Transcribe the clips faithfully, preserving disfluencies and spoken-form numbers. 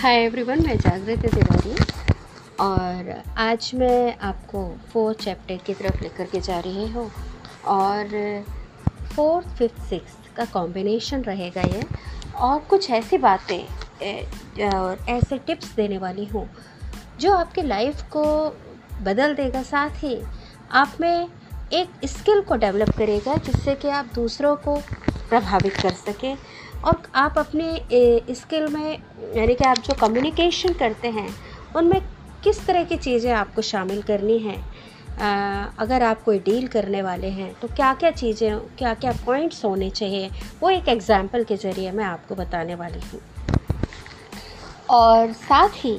Hi everyone, मैं जागृति तिवारी और आज मैं आपको फोर्थ चैप्टर की तरफ लेकर के जा रही हूँ। और फोर्थ फिफ्थ सिक्स्थ का कॉम्बिनेशन रहेगा ये, और कुछ ऐसी बातें और ऐसे टिप्स देने वाली हूँ जो आपके लाइफ को बदल देगा, साथ ही आप में एक स्किल को डेवलप करेगा जिससे कि आप दूसरों को प्रभावित कर सकें और आप अपने स्किल में, यानी कि आप जो कम्युनिकेशन करते हैं उनमें किस तरह की चीज़ें आपको शामिल करनी हैं। अगर आप कोई डील करने वाले हैं तो क्या क्या चीज़ें, क्या क्या पॉइंट्स होने चाहिए, वो एक एग्ज़ाम्पल के ज़रिए मैं आपको बताने वाली हूँ। और साथ ही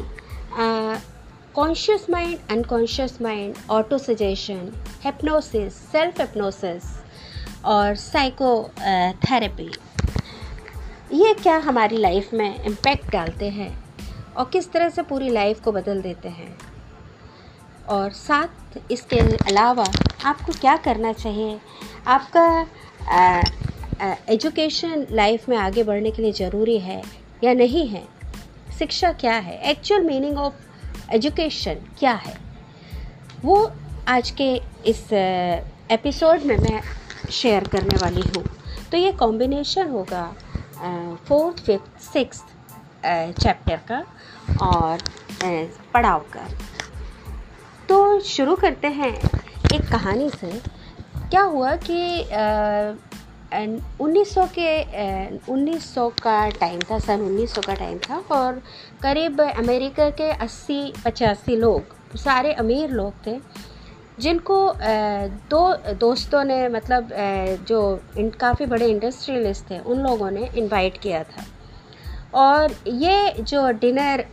conscious mind, unconscious mind, auto suggestion, hypnosis, self hypnosis और साइको थेरेपी, ये क्या हमारी लाइफ में इम्पैक्ट डालते हैं और किस तरह से पूरी लाइफ को बदल देते हैं। और साथ इसके अलावा आपको क्या करना चाहिए, आपका एजुकेशन लाइफ में आगे बढ़ने के लिए ज़रूरी है या नहीं है, शिक्षा क्या है, एक्चुअल मीनिंग ऑफ एजुकेशन क्या है, वो आज के इस एपिसोड में मैं शेयर करने वाली हूँ। तो ये कॉम्बिनेशन होगा फोर्थ फिफ्थ सिक्स्थ चैप्टर का और uh, पढ़ाव का। तो शुरू करते हैं एक कहानी से। क्या हुआ कि उन्नीस सौ का टाइम था, सन उन्नीस सौ का टाइम था, और करीब अमेरिका के अस्सी पचासी लोग, सारे अमीर लोग थे, जिनको दो दोस्तों ने, मतलब जो इन काफ़ी बड़े इंडस्ट्रियलिस्ट थे, उन लोगों ने इनवाइट किया था। और ये जो डिनर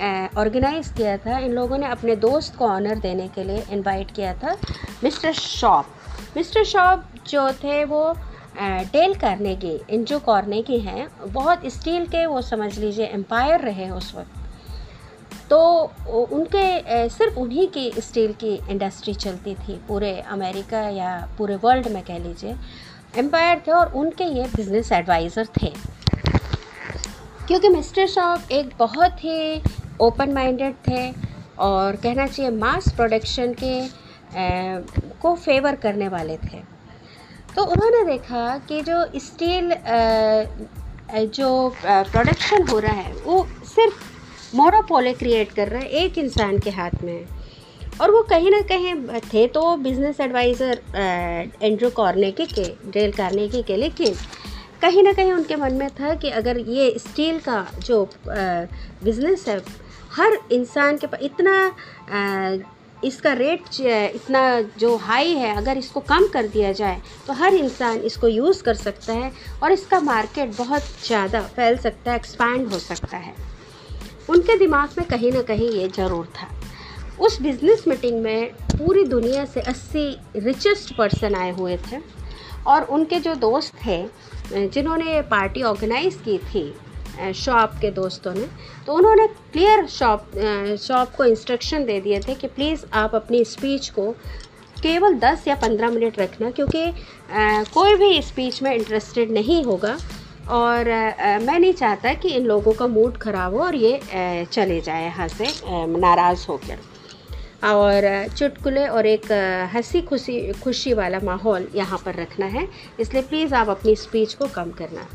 ऑर्गेनाइज़ किया था, इन लोगों ने अपने दोस्त को ऑनर देने के लिए इनवाइट किया था मिस्टर शॉप। मिस्टर शॉप जो थे वो डेल कार्नेगी, एंड्रू कार्नेगी हैं, बहुत स्टील के, वो समझ लीजिए एम्पायर रहे उस वक्त। तो उनके, सिर्फ उन्हीं की स्टील की इंडस्ट्री चलती थी पूरे अमेरिका या पूरे वर्ल्ड में कह लीजिए, एम्पायर थे। और उनके ये बिज़नेस एडवाइज़र थे, क्योंकि मिस्टर शॉप एक बहुत ही ओपन माइंडेड थे और कहना चाहिए मास प्रोडक्शन के ए, को फेवर करने वाले थे। तो उन्होंने देखा कि जो स्टील जो प्रोडक्शन हो रहा है वो सिर्फ मोनोपोली क्रिएट कर रहा है एक इंसान के हाथ में, और वो कहीं ना कहीं थे तो बिज़नेस एडवाइज़र एंड्रू कार्नेगी के, डेल कार्नेगी के, लेकिन कहीं ना कहीं उनके मन में था कि अगर ये स्टील का जो बिज़नेस है, हर इंसान के पास इतना आ, इसका रेट इतना जो हाई है, अगर इसको कम कर दिया जाए तो हर इंसान इसको यूज़ कर सकता है और इसका मार्केट बहुत ज़्यादा फैल सकता है, एक्सपैंड हो सकता है। उनके दिमाग में कहीं ना कहीं ये ज़रूर था। उस बिज़नेस मीटिंग में पूरी दुनिया से अस्सी रिचेस्ट पर्सन आए हुए थे, और उनके जो दोस्त थे जिन्होंने ये पार्टी ऑर्गेनाइज़ की थी शॉप के दोस्तों ने, तो उन्होंने क्लियर शॉप शॉप को इंस्ट्रक्शन दे दिए थे कि प्लीज़ आप अपनी स्पीच को केवल दस या पंद्रह मिनट रखना, क्योंकि आ, कोई भी स्पीच में इंटरेस्टेड नहीं होगा और आ, मैं नहीं चाहता कि इन लोगों का मूड ख़राब हो और ये आ, चले जाए यहाँ से नाराज़ होकर। और चुटकुले और एक हंसी खुशी खुशी वाला माहौल यहाँ पर रखना है, इसलिए प्लीज़ आप अपनी स्पीच को कम करना।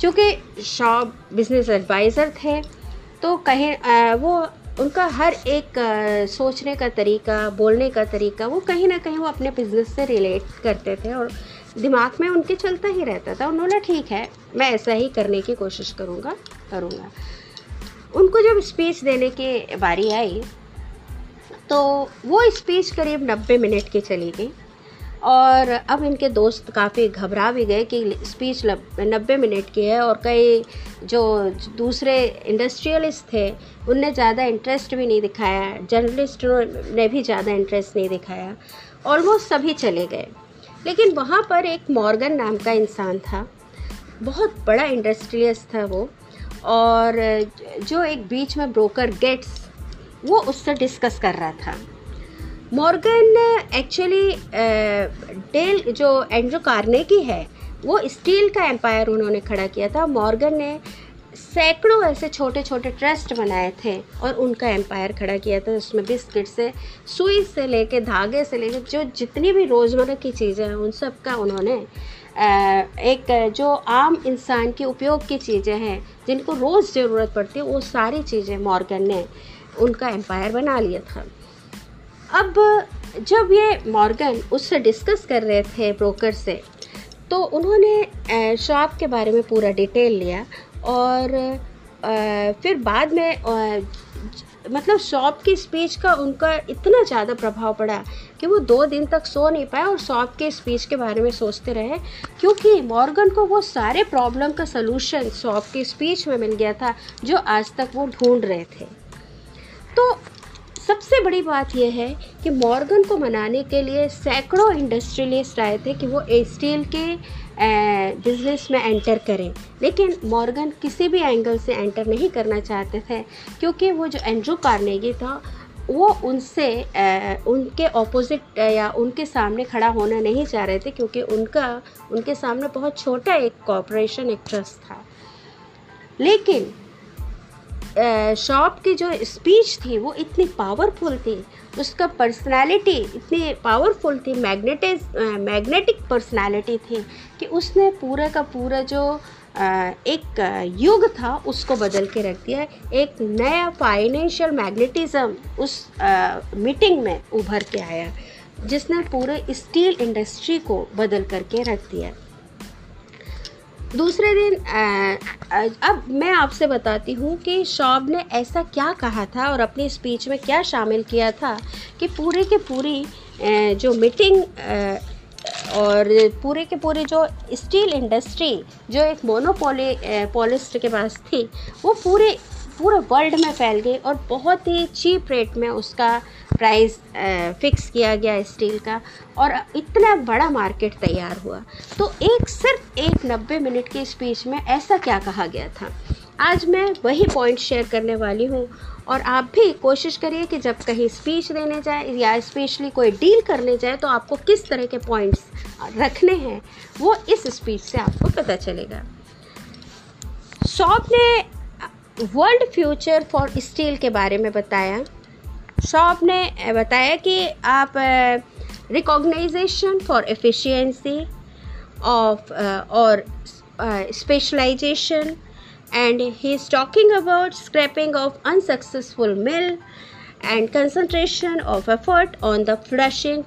चूँकि शॉप बिज़नेस एडवाइज़र थे तो कहीं आ, वो उनका हर एक आ, सोचने का तरीका, बोलने का तरीका, वो कहीं ना कहीं वो अपने बिज़नेस से रिलेट करते थे और दिमाग में उनके चलता ही रहता था। उन्होंने ठीक है, मैं ऐसा ही करने की कोशिश करूँगा करूँगा उनको जब स्पीच देने की बारी आई तो वो स्पीच करीब नब्बे मिनट की चली गई, और अब इनके दोस्त काफ़ी घबरा भी गए कि स्पीच नब्बे मिनट की है और कई जो दूसरे इंडस्ट्रियलिस्ट थे उनने ज़्यादा इंटरेस्ट भी नहीं दिखाया, जर्नलिस्ट ने भी ज़्यादा इंटरेस्ट नहीं दिखाया, ऑलमोस्ट सभी चले गए। लेकिन वहाँ पर एक मॉर्गन नाम का इंसान था, बहुत बड़ा इंडस्ट्रियलिस्ट था वो, और जो एक बीच में ब्रोकर गेट्स, वो उससे डिस्कस कर रहा था। मॉर्गन एक्चुअली डेल जो एंड्रू कार्नेगी है, वो स्टील का एम्पायर उन्होंने खड़ा किया था। मॉर्गन ने सैकड़ों ऐसे छोटे छोटे ट्रस्ट बनाए थे और उनका एम्पायर खड़ा किया था। उसमें बिस्किट से, सुई से लेके, धागे से लेके, जो जितनी भी रोज़मर्रा की चीज़ें हैं उन सब का उन्होंने एक जो आम इंसान के उपयोग की चीज़ें हैं जिनको रोज़ ज़रूरत पड़ती है वो सारी चीज़ें मॉर्गन ने उनका एम्पायर बना लिया था। अब जब ये मॉर्गन उससे डिस्कस कर रहे थे ब्रोकर से, तो उन्होंने शॉप के बारे में पूरा डिटेल लिया और फिर बाद में मतलब शॉप की स्पीच का उनका इतना ज़्यादा प्रभाव पड़ा कि वो दो दिन तक सो नहीं पाए और शॉप के स्पीच के बारे में सोचते रहे, क्योंकि मॉर्गन को वो सारे प्रॉब्लम का सलूशन शॉप की स्पीच में मिल गया था जो आज तक वो ढूंढ रहे थे। तो सबसे बड़ी बात यह है कि मॉर्गन को मनाने के लिए सैकड़ों इंडस्ट्रियलिस्ट आए थे कि वो स्टील के बिज़नेस में एंटर करें, लेकिन मॉर्गन किसी भी एंगल से एंटर नहीं करना चाहते थे, क्योंकि वो जो एंड्रू कार्नेगी था वो उनसे उनके ऑपोजिट या उनके सामने खड़ा होना नहीं चाह रहे थे, क्योंकि उनका उनके सामने बहुत छोटा एक कॉरपोरेशन, एक ट्रस्ट था। लेकिन शॉप की जो स्पीच थी वो इतनी पावरफुल थी, उसका पर्सनालिटी इतनी पावरफुल थी, मैग्नेटिज मैग्नेटिक पर्सनालिटी थी कि उसने पूरा का पूरा जो आ, एक युग था उसको बदल के रख दिया। एक नया फाइनेंशियल मैग्नेटिज़म उस आ, मीटिंग में उभर के आया जिसने पूरे स्टील इंडस्ट्री को बदल करके रख दिया। दूसरे दिन आ, अब मैं आपसे बताती हूँ कि शॉप ने ऐसा क्या कहा था और अपनी स्पीच में क्या शामिल किया था कि पूरे के पूरी जो मीटिंग और पूरे के पूरी जो स्टील इंडस्ट्री जो एक मोनोपोली पॉलिस्ट के पास थी वो पूरे पूरे वर्ल्ड में फैल गई और बहुत ही चीप रेट में उसका प्राइस फिक्स किया गया स्टील का, और इतना बड़ा मार्केट तैयार हुआ। तो एक सिर्फ एक नब्बे मिनट की स्पीच में ऐसा क्या कहा गया था, आज मैं वही पॉइंट शेयर करने वाली हूँ। और आप भी कोशिश करिए कि जब कहीं स्पीच देने जाए या स्पेशली कोई डील करने जाए तो आपको किस तरह के पॉइंट्स रखने हैं वो इस स्पीच से आपको पता चलेगा। शॉप ने वर्ल्ड फ्यूचर फॉर स्टील के बारे में बताया। शॉप ने बताया कि आप रिकॉग्नाइजेशन फॉर एफिशिएंसी ऑफ और specialisation, and he is talking about scrapping of unsuccessful mill and concentration of effort on the flushing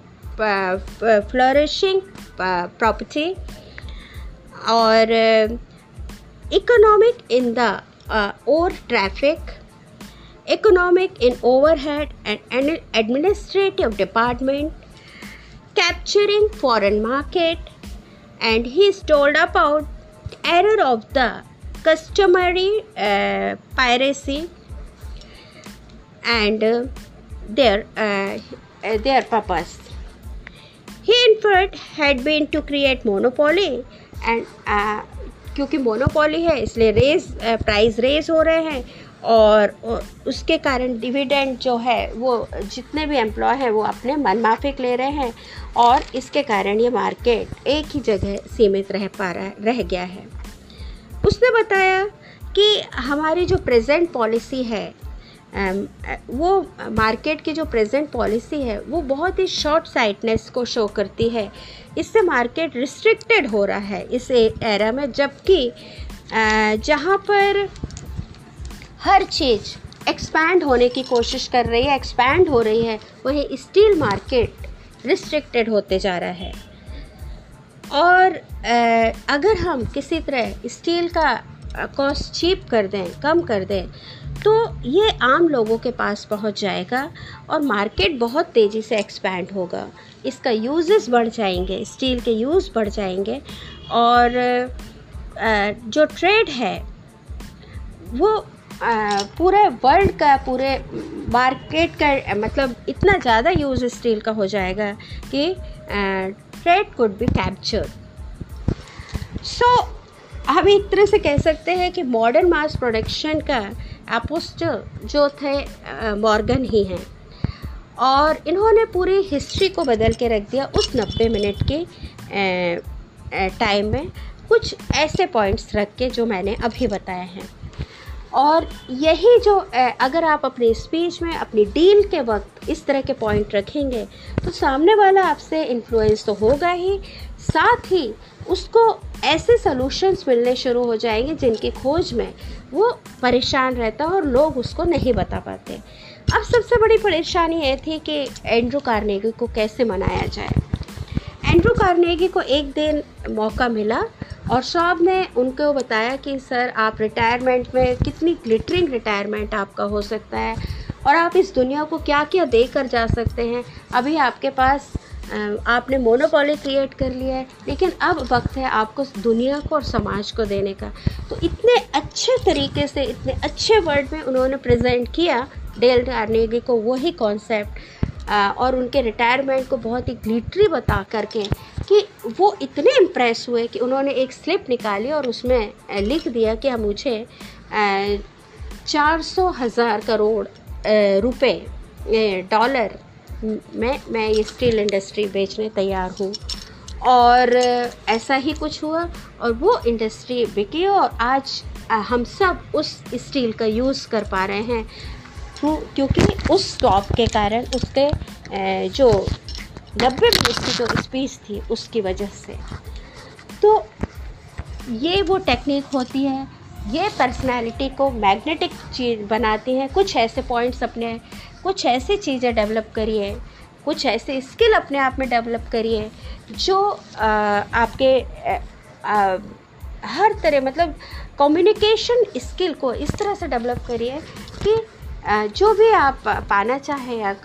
flourishing property और इकोनॉमिक इन द Uh, और traffic, economic in overhead and administrative department, capturing foreign market, and he is told about error of the customary uh, piracy and uh, their uh, their purpose. He inferred had been to create monopoly and. Uh, क्योंकि monopoly है इसलिए raise price raise हो रहे हैं और उसके कारण dividend जो है वो जितने भी एम्प्लॉय हैं वो अपने मनमाफिक ले रहे हैं और इसके कारण ये मार्केट एक ही जगह सीमित रह पा रहा रह गया है। उसने बताया कि हमारी जो प्रेजेंट पॉलिसी है वो मार्केट की जो प्रेजेंट पॉलिसी है वो बहुत ही शॉर्ट साइटनेस को शो करती है, इससे मार्केट रिस्ट्रिक्टेड हो रहा है इस एरा में, जबकि जहाँ पर हर चीज़ एक्सपैंड होने की कोशिश कर रही है, एक्सपैंड हो रही है, वहीं स्टील मार्केट रिस्ट्रिक्टेड होते जा रहा है। और अगर हम किसी तरह स्टील का कॉस्ट चीप कर दें, कम कर दें, तो ये आम लोगों के पास पहुंच जाएगा और मार्केट बहुत तेज़ी से एक्सपैंड होगा, इसका यूजेस बढ़ जाएंगे, स्टील के यूज़ बढ़ जाएंगे और जो ट्रेड है वो पूरे वर्ल्ड का, पूरे मार्केट का, मतलब इतना ज़्यादा यूज़ स्टील का हो जाएगा कि trade could be captured. So हम एक तरह से कह सकते हैं कि मॉडर्न मास प्रोडक्शन का अपोस्टल जो थे मॉर्गन ही हैं, और इन्होंने पूरी हिस्ट्री को बदल के रख दिया उस नब्बे मिनट के टाइम में, कुछ ऐसे पॉइंट्स रख के जो मैंने अभी बताए हैं। और यही जो अगर आप अपने स्पीच में अपनी डील के वक्त इस तरह के पॉइंट रखेंगे तो सामने वाला आपसे इन्फ्लुएंस तो होगा ही, साथ ही उसको ऐसे सॉल्यूशंस मिलने शुरू हो जाएंगे जिनकी खोज में वो परेशान रहता है और लोग उसको नहीं बता पाते। अब सबसे बड़ी परेशानी ये थी कि एंड्रू कार्नेगी को कैसे मनाया जाए। एंड्रू कार्नेगी को एक दिन मौका मिला और साहब ने उनको बताया कि सर आप रिटायरमेंट में कितनी ग्लिटरिंग रिटायरमेंट आपका हो सकता है और आप इस दुनिया को क्या क्या दे कर जा सकते हैं। अभी आपके पास आपने मोनोपोली क्रिएट कर लिया है, लेकिन अब वक्त है आपको दुनिया को और समाज को देने का। तो इतने अच्छे तरीके से, इतने अच्छे वर्ड में उन्होंने प्रेजेंट किया डेल कार्नेगी को वही कॉन्सेप्ट और उनके रिटायरमेंट को बहुत ही ग्लिटरी बता करके कि वो इतने इम्प्रेस हुए कि उन्होंने एक स्लिप निकाली और उसमें लिख दिया कि मुझे चार सौ हज़ार करोड़ रुपए डॉलर मैं मैं ये स्टील इंडस्ट्री बेचने तैयार हूँ। और ऐसा ही कुछ हुआ और वो इंडस्ट्री बिकी और आज हम सब उस स्टील का यूज़ कर पा रहे हैं क्योंकि उस स्टॉप के कारण, उसके जो नब्बे मिनट की जो स्पीच थी उसकी वजह से। तो ये वो टेक्निक होती है, ये पर्सनालिटी को मैग्नेटिक चीज़ बनाती है। कुछ ऐसे पॉइंट्स अपने, कुछ ऐसी चीज़ें डेवलप करिए, कुछ ऐसे स्किल अपने आप में डेवलप करिए जो आ, आपके आ, आ, हर तरह मतलब कम्युनिकेशन स्किल को इस तरह से डेवलप करिए कि आ, जो भी आप पाना चाहें या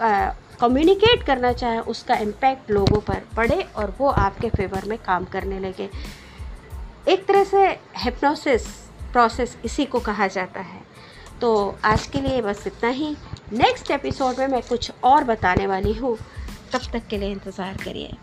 कम्युनिकेट करना चाहें उसका इम्पैक्ट लोगों पर पड़े और वो आपके फेवर में काम करने लगे। एक तरह से हिप्नोसिस प्रोसेस इसी को कहा जाता है। तो आज के लिए बस इतना ही। नेक्स्ट एपिसोड में मैं कुछ और बताने वाली हूँ, तब तक के लिए इंतज़ार करिए।